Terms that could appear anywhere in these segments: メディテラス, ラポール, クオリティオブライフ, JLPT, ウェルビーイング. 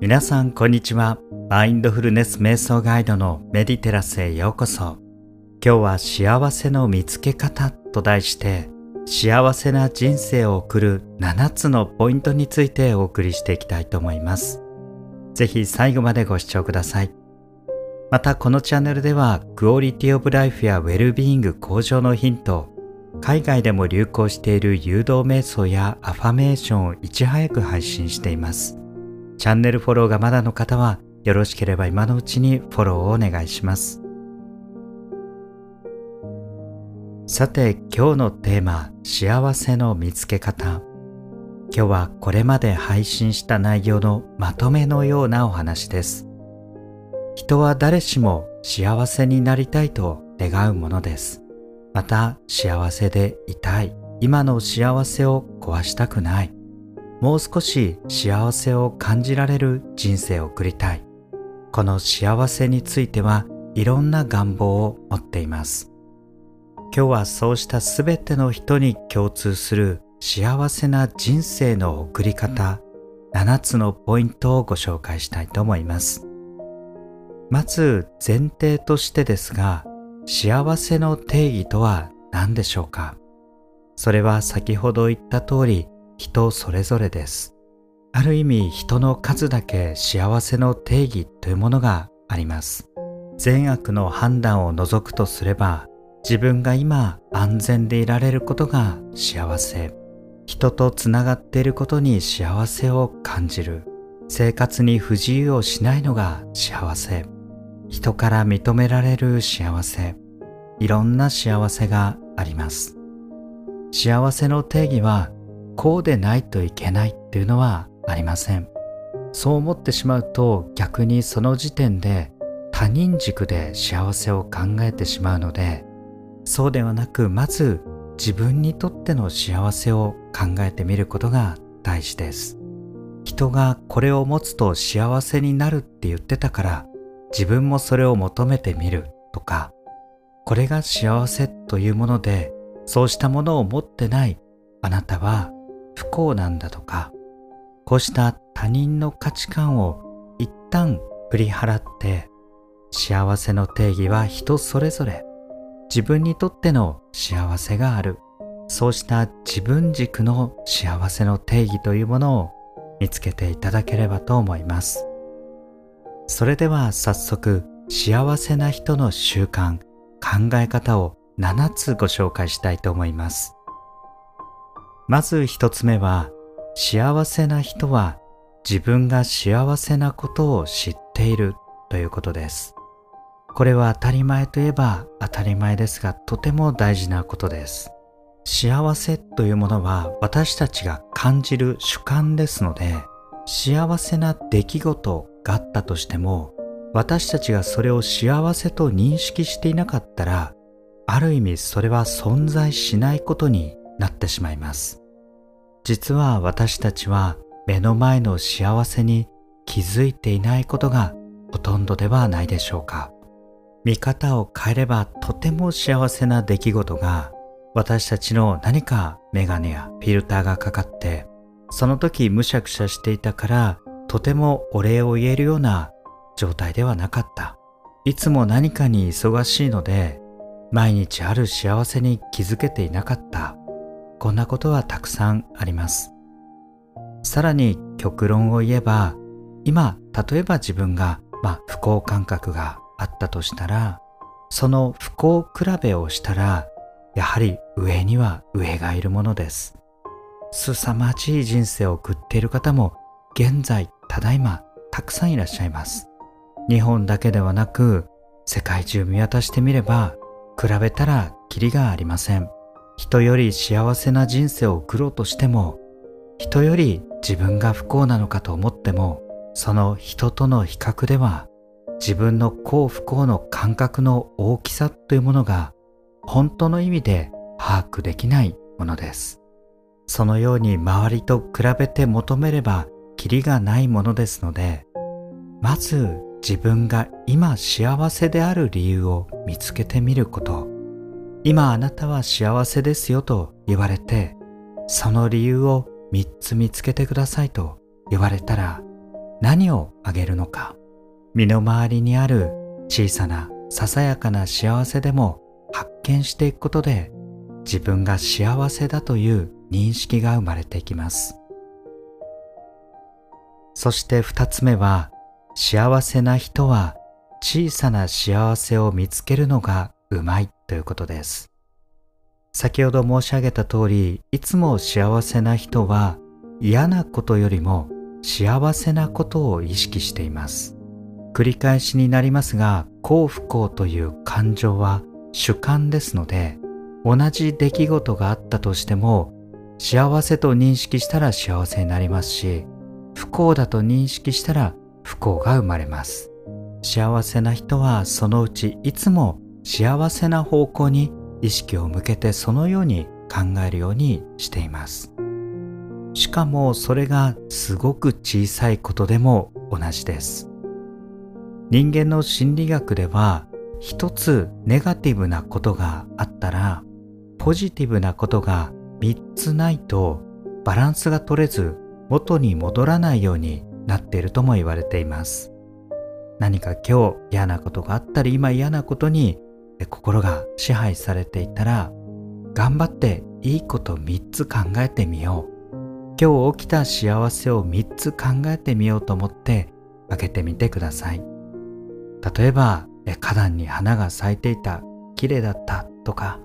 皆さんこんにちは。マインドフルネス瞑想ガイドのメディテラスへようこそ。今日は幸せの見つけ方と題して、幸せな人生を送る7つのポイントについてお送りしていきたいと思います。ぜひ最後までご視聴ください。またこのチャンネルではクオリティオブライフやウェルビーイング向上のヒント、海外でも流行している誘導瞑想やアファメーションをいち早く配信しています。チャンネルフォローがまだの方はよろしければ今のうちにフォローをお願いします。さて今日のテーマ、幸せの見つけ方。今日はこれまで配信した内容のまとめのようなお話です。人は誰しも幸せになりたいと願うものです。また幸せでいたい。今の幸せを壊したくない。もう少し幸せを感じられる人生を送りたい。この幸せについてはいろんな願望を持っています。今日はそうしたすべての人に共通する幸せな人生の送り方、7つのポイントをご紹介したいと思います。まず前提としてですが、幸せの定義とは何でしょうか？それは先ほど言った通り、人それぞれです。ある意味人の数だけ幸せの定義というものがあります。善悪の判断を除くとすれば、自分が今安全でいられることが幸せ。人とつながっていることに幸せを感じる。生活に不自由をしないのが幸せ。人から認められる幸せ。いろんな幸せがあります。幸せの定義はこうでないといけないっていうのはありません。そう思ってしまうと逆にその時点で他人軸で幸せを考えてしまうので、そうではなくまず自分にとっての幸せを考えてみることが大事です。人がこれを持つと幸せになるって言ってたから自分もそれを求めてみるとか、これが幸せというものでそうしたものを持ってないあなたは不幸なんだとか、こうした他人の価値観を一旦振り払って、幸せの定義は人それぞれ、自分にとっての幸せがある。そうした自分軸の幸せの定義というものを見つけていただければと思います。それでは早速、幸せな人の習慣、考え方を7つご紹介したいと思います。まず一つ目は、幸せな人は自分が幸せなことを知っているということです。これは当たり前といえば当たり前ですが、とても大事なことです。幸せというものは私たちが感じる主観ですので、幸せな出来事があったとしても、私たちがそれを幸せと認識していなかったら、ある意味それは存在しないことになってしまいます。実は私たちは目の前の幸せに気づいていないことがほとんどではないでしょうか。見方を変えればとても幸せな出来事が私たちの何かメガネやフィルターがかかってその時むしゃくしゃしていたからとてもお礼を言えるような状態ではなかった。いつも何かに忙しいので毎日ある幸せに気づけていなかった。こんなことはたくさんあります。さらに極論を言えば、今例えば自分が、不幸感覚があったとしたら、その不幸比べをしたら、やはり上には上がいるものです。凄まじい人生を送っている方も現在ただいまたくさんいらっしゃいます。日本だけではなく世界中見渡してみれば比べたらキリがありません。人より幸せな人生を送ろうとしても、人より自分が不幸なのかと思っても、その人との比較では自分の幸不幸の感覚の大きさというものが本当の意味で把握できないものです。そのように周りと比べて求めればキリがないものですので、まず自分が今幸せである理由を見つけてみること。今あなたは幸せですよと言われて、その理由を3つ見つけてくださいと言われたら、何をあげるのか。身の回りにある小さなささやかな幸せでも発見していくことで、自分が幸せだという認識が生まれてきます。そして2つ目は、幸せな人は小さな幸せを見つけるのがうまいということです。先ほど申し上げた通り、いつも幸せな人は嫌なことよりも幸せなことを意識しています。繰り返しになりますが、幸不幸という感情は主観ですので、同じ出来事があったとしても、幸せと認識したら幸せになりますし、不幸だと認識したら不幸が生まれます。幸せな人はそのうちいつも幸せな方向に意識を向けて、そのように考えるようにしています。しかもそれがすごく小さいことでも同じです。人間の心理学では、一つネガティブなことがあったらポジティブなことが3つないとバランスが取れず、元に戻らないようになっているとも言われています。何か今日嫌なことがあったり、今嫌なことに心が支配されていたら、頑張っていいこと3つ考えてみよう、今日起きた幸せを3つ考えてみようと思ってあげてみてください。例えば、花壇に花が咲いていた、綺麗だったとか、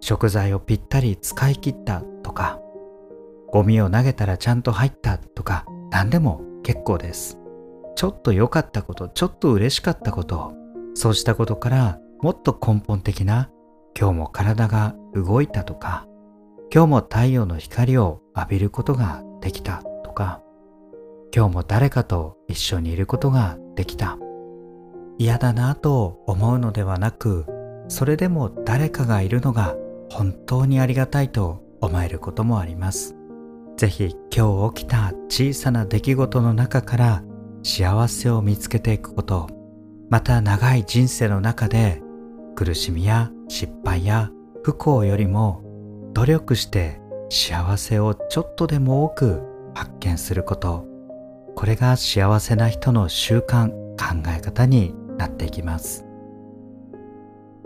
食材をぴったり使い切ったとか、ゴミを投げたらちゃんと入ったとか、何でも結構です。ちょっと良かったこと、ちょっと嬉しかったこと、そうしたことから、もっと根本的な、今日も体が動いたとか、今日も太陽の光を浴びることができたとか、今日も誰かと一緒にいることができた、嫌だなと思うのではなく、それでも誰かがいるのが本当にありがたいと思えることもあります。ぜひ今日起きた小さな出来事の中から幸せを見つけていくこと、また長い人生の中で苦しみや失敗や不幸よりも、努力して幸せをちょっとでも多く発見すること、これが幸せな人の習慣、考え方になっていきます。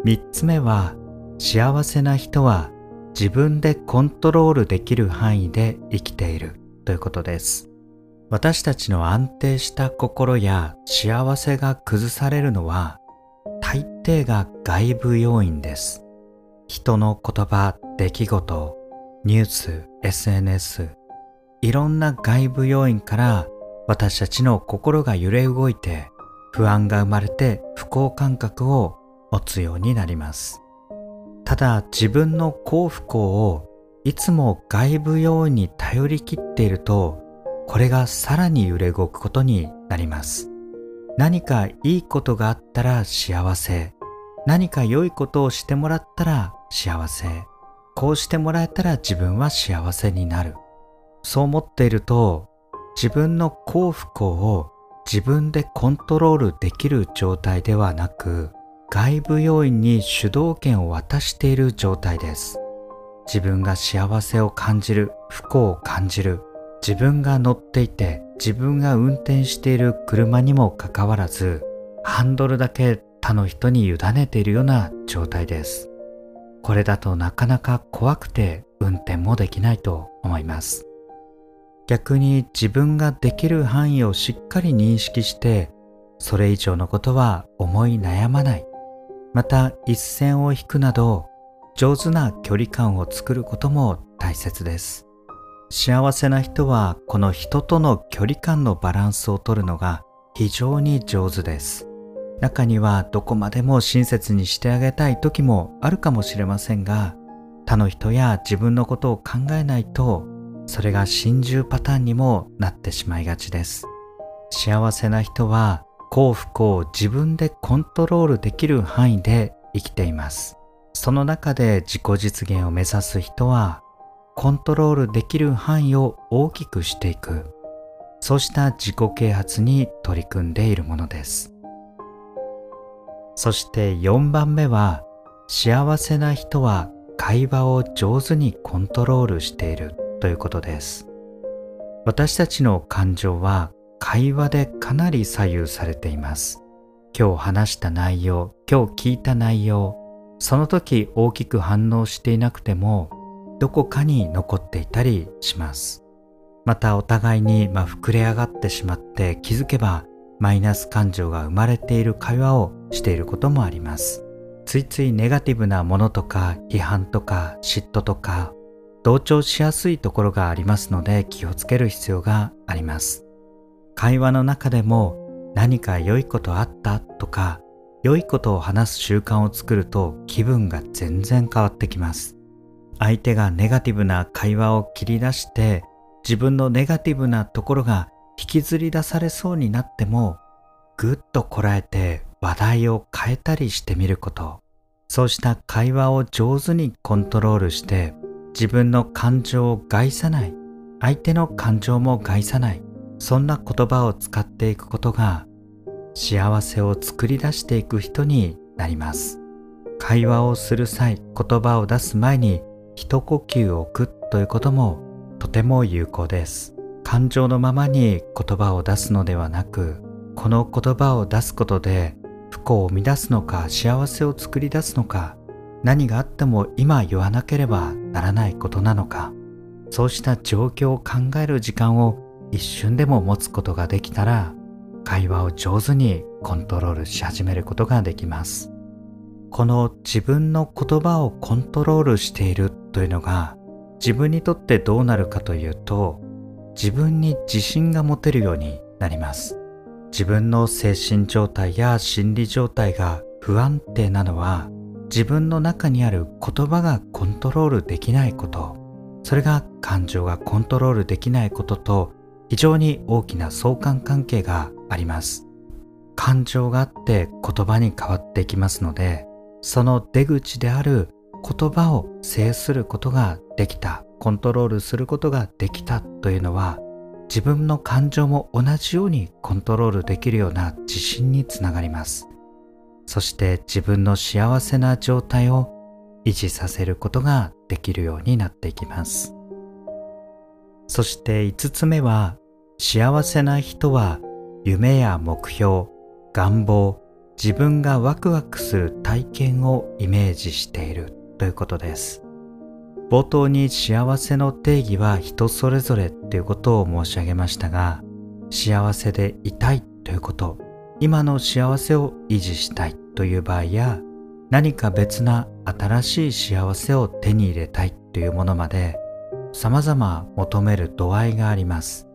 3つ目は、幸せな人は自分でコントロールできる範囲で生きているということです。私たちの安定した心や幸せが崩されるのは、大抵が外部要因です。人の言葉、出来事、ニュース、SNS、 いろんな外部要因から私たちの心が揺れ動いて、不安が生まれて不幸感覚を持つようになります。ただ、自分の幸不幸をいつも外部要因に頼り切っていると、これがさらに揺れ動くことになります。何かいいことがあったら幸せ、何か良いことをしてもらったら幸せ、こうしてもらえたら自分は幸せになる、そう思っていると、自分の幸不幸を自分でコントロールできる状態ではなく、外部要因に主導権を渡している状態です。自分が幸せを感じる、不幸を感じる、自分が乗っていて、自分が運転している車にもかかわらず、ハンドルだけ他の人に委ねているような状態です。これだとなかなか怖くて運転もできないと思います。逆に自分ができる範囲をしっかり認識して、それ以上のことは思い悩まない。また一線を引くなど、上手な距離感を作ることも大切です。幸せな人はこの人との距離感のバランスを取るのが非常に上手です。中にはどこまでも親切にしてあげたい時もあるかもしれませんが、他の人や自分のことを考えないと、それが心中パターンにもなってしまいがちです。幸せな人は幸不幸を自分でコントロールできる範囲で生きています。その中で自己実現を目指す人は、コントロールできる範囲を大きくしていく、そうした自己啓発に取り組んでいるものです。そして4番目は、幸せな人は会話を上手にコントロールしているということです。私たちの感情は会話でかなり左右されています。今日話した内容、今日聞いた内容、その時大きく反応していなくても、どこかに残っていたりします。またお互いに膨れ上がってしまって気づけばマイナス感情が生まれている会話をしていることもあります。ついついネガティブなものとか批判とか嫉妬とか同調しやすいところがありますので気をつける必要があります。会話の中でも何か良いことあったとか良いことを話す習慣を作ると気分が全然変わってきます。相手がネガティブな会話を切り出して自分のネガティブなところが引きずり出されそうになってもぐっとこらえて話題を変えたりしてみること、そうした会話を上手にコントロールして自分の感情を害さない、相手の感情も害さない、そんな言葉を使っていくことが幸せを作り出していく人になります。会話をする際、言葉を出す前に一呼吸を置くということもとても有効です。感情のままに言葉を出すのではなく、この言葉を出すことで不幸を生み出すのか幸せを作り出すのか、何があっても今言わなければならないことなのか、そうした状況を考える時間を一瞬でも持つことができたら、会話を上手にコントロールし始めることができます。この自分の言葉をコントロールしているというのが自分にとってどうなるかというと、自分に自信が持てるようになります。自分の精神状態や心理状態が不安定なのは、自分の中にある言葉がコントロールできないこと、それが感情がコントロールできないことと非常に大きな相関関係があります。感情があって言葉に変わっていきますので、その出口である言葉を制することができた、コントロールすることができたというのは、自分の感情も同じようにコントロールできるような自信につながります。そして自分の幸せな状態を維持させることができるようになっていきます。そして5つ目は、幸せな人は夢や目標、願望、自分がワクワクする体験をイメージしているということです。冒頭に幸せの定義は人それぞれということを申し上げましたが、幸せでいたいということ、今の幸せを維持したいという場合や、何か別な新しい幸せを手に入れたいというものまで、様々求める度合いがあります。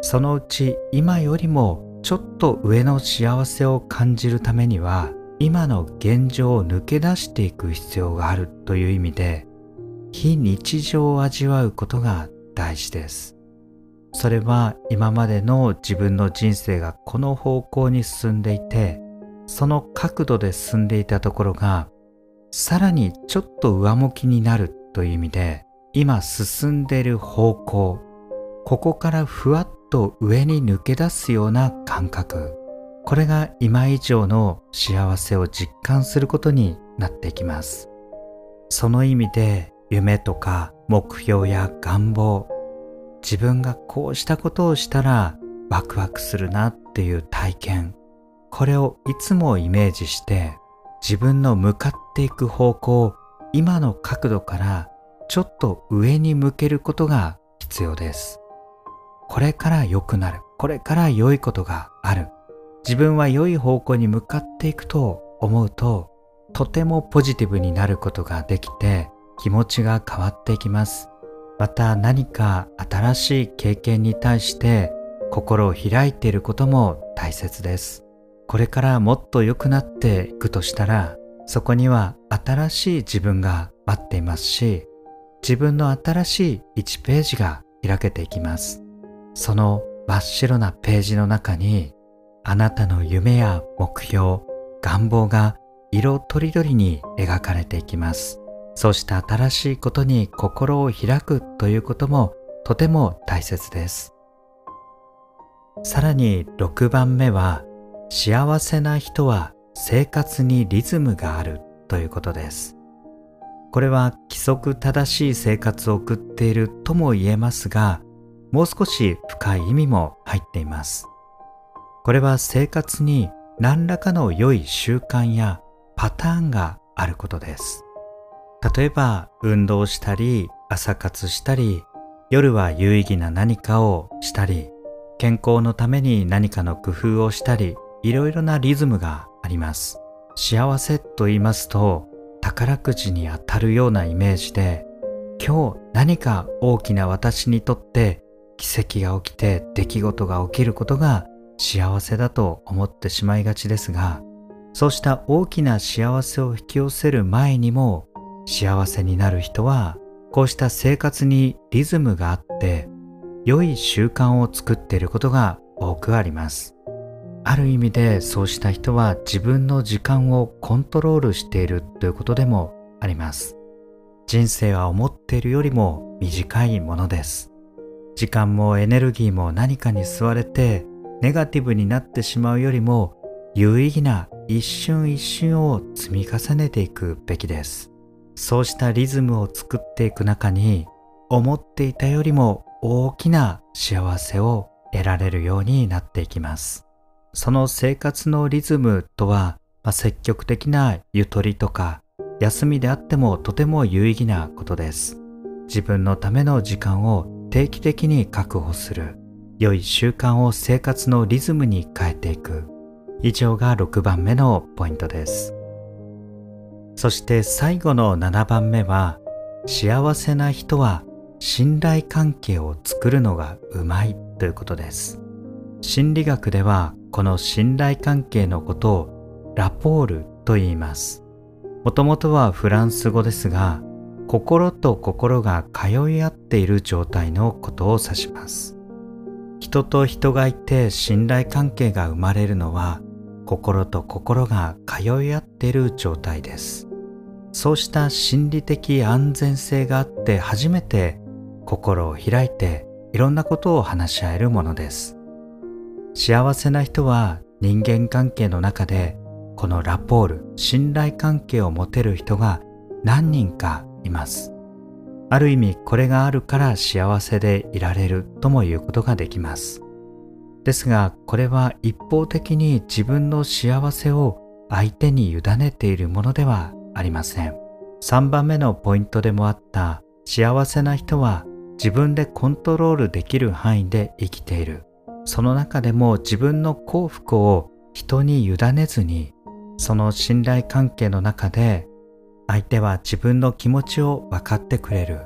そのうち今よりもちょっと上の幸せを感じるためには、今の現状を抜け出していく必要があるという意味で、非日常を味わうことが大事です。それは今までの自分の人生がこの方向に進んでいて、その角度で進んでいたところが、さらにちょっと上向きになるという意味で、今進んでいる方向、ここからふわっと上に抜け出すような感覚、これが今以上の幸せを実感することになっていきます。その意味で、夢とか目標や願望、自分がこうしたことをしたらワクワクするなっていう体験、これをいつもイメージして自分の向かっていく方向を今の角度からちょっと上に向けることが必要です。これから良くなる、これから良いことがある、自分は良い方向に向かっていくと思うと、とてもポジティブになることができて、気持ちが変わっていきます。また何か新しい経験に対して心を開いていることも大切です。これからもっと良くなっていくとしたら、そこには新しい自分が待っていますし、自分の新しい1ページが開けていきます。その真っ白なページの中に、あなたの夢や目標、願望が色とりどりに描かれていきます。そうした新しいことに心を開くということもとても大切です。さらに6番目は、幸せな人は生活にリズムがあるということです。これは規則正しい生活を送っているとも言えますが、もう少し深い意味も入っています。これは生活に何らかの良い習慣やパターンがあることです。例えば運動したり、朝活したり、夜は有意義な何かをしたり、健康のために何かの工夫をしたり、いろいろなリズムがあります。幸せと言いますと、宝くじに当たるようなイメージで、今日何か大きな私にとって奇跡が起きて出来事が起きることが幸せだと思ってしまいがちですが、そうした大きな幸せを引き寄せる前にも、幸せになる人はこうした生活にリズムがあって良い習慣を作っていることが多くあります。ある意味でそうした人は自分の時間をコントロールしているということでもあります。人生は思っているよりも短いものです。時間もエネルギーも何かに吸われてネガティブになってしまうよりも、有意義な一瞬一瞬を積み重ねていくべきです。そうしたリズムを作っていく中に、思っていたよりも大きな幸せを得られるようになっていきます。その生活のリズムとは、積極的なゆとりとか、休みであってもとても有意義なことです。自分のための時間を定期的に確保する、良い習慣を生活のリズムに変えていく。以上が6番目のポイントです。そして最後の7番目は、幸せな人は信頼関係を作るのがうまいということです。心理学ではこの信頼関係のことをラポールと言います。もともとはフランス語ですが、心と心が通い合っている状態のことを指します。人と人がいて信頼関係が生まれるのは、心と心が通い合っている状態です。そうした心理的安全性があって初めて心を開いていろんなことを話し合えるものです。幸せな人は人間関係の中でこのラポール、信頼関係を持てる人が何人かいます。ある意味これがあるから幸せでいられるとも言うことができます。ですが、これは一方的に自分の幸せを相手に委ねているものではありません。3番目のポイントでもあった幸せな人は自分でコントロールできる範囲で生きている。その中でも自分の幸福を人に委ねずに、その信頼関係の中で相手は自分の気持ちを分かってくれる。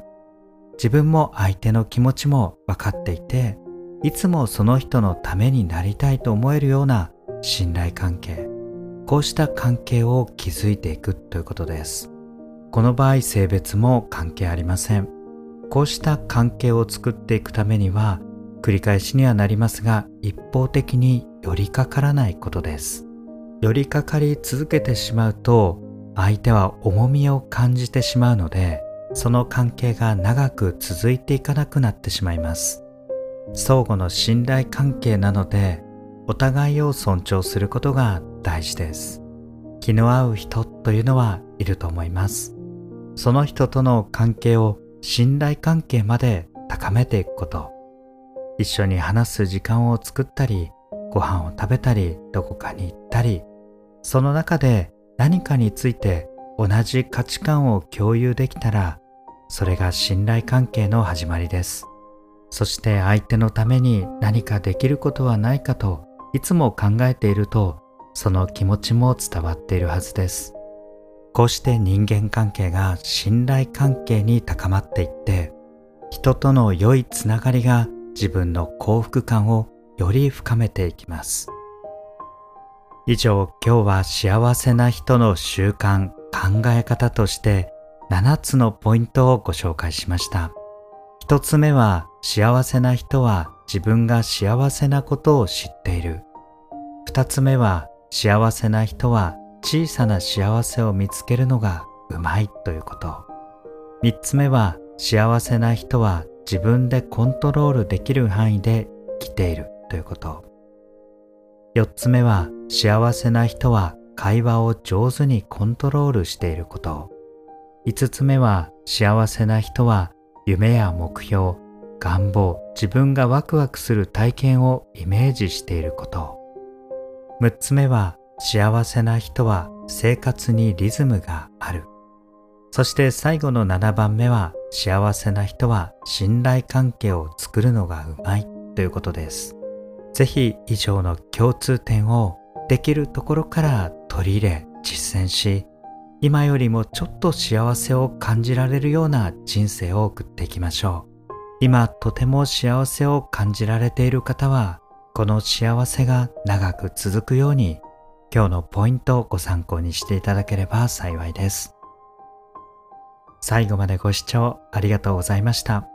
自分も相手の気持ちも分かっていて、いつもその人のためになりたいと思えるような信頼関係、こうした関係を築いていくということです。この場合、性別も関係ありません。こうした関係を作っていくためには、繰り返しにはなりますが、一方的に寄りかからないことです。寄りかかり続けてしまうと、相手は重みを感じてしまうので、その関係が長く続いていかなくなってしまいます。相互の信頼関係なので、お互いを尊重することが大事です。気の合う人というのはいると思います。その人との関係を信頼関係まで高めていくこと。一緒に話す時間を作ったり、ご飯を食べたり、どこかに行ったり、その中で何かについて同じ価値観を共有できたら、それが信頼関係の始まりです。そして相手のために何かできることはないかといつも考えていると、その気持ちも伝わっているはずです。こうして人間関係が信頼関係に高まっていって、人との良いつながりが自分の幸福感をより深めていきます。以上、今日は幸せな人の習慣、考え方として7つのポイントをご紹介しました。1つ目は、幸せな人は自分が幸せなことを知っている。2つ目は、幸せな人は小さな幸せを見つけるのがうまいということ。3つ目は、幸せな人は自分でコントロールできる範囲で生きているということ。4つ目は、幸せな人は会話を上手にコントロールしていること。5つ目は、幸せな人は夢や目標、願望、自分がワクワクする体験をイメージしていること。6つ目は、幸せな人は生活にリズムがある。そして最後の7番目は、幸せな人は信頼関係を作るのがうまいということです。ぜひ以上の共通点をできるところから取り入れ実践し、今よりもちょっと幸せを感じられるような人生を送っていきましょう。今とても幸せを感じられている方は、この幸せが長く続くように、今日のポイントをご参考にしていただければ幸いです。最後までご視聴ありがとうございました。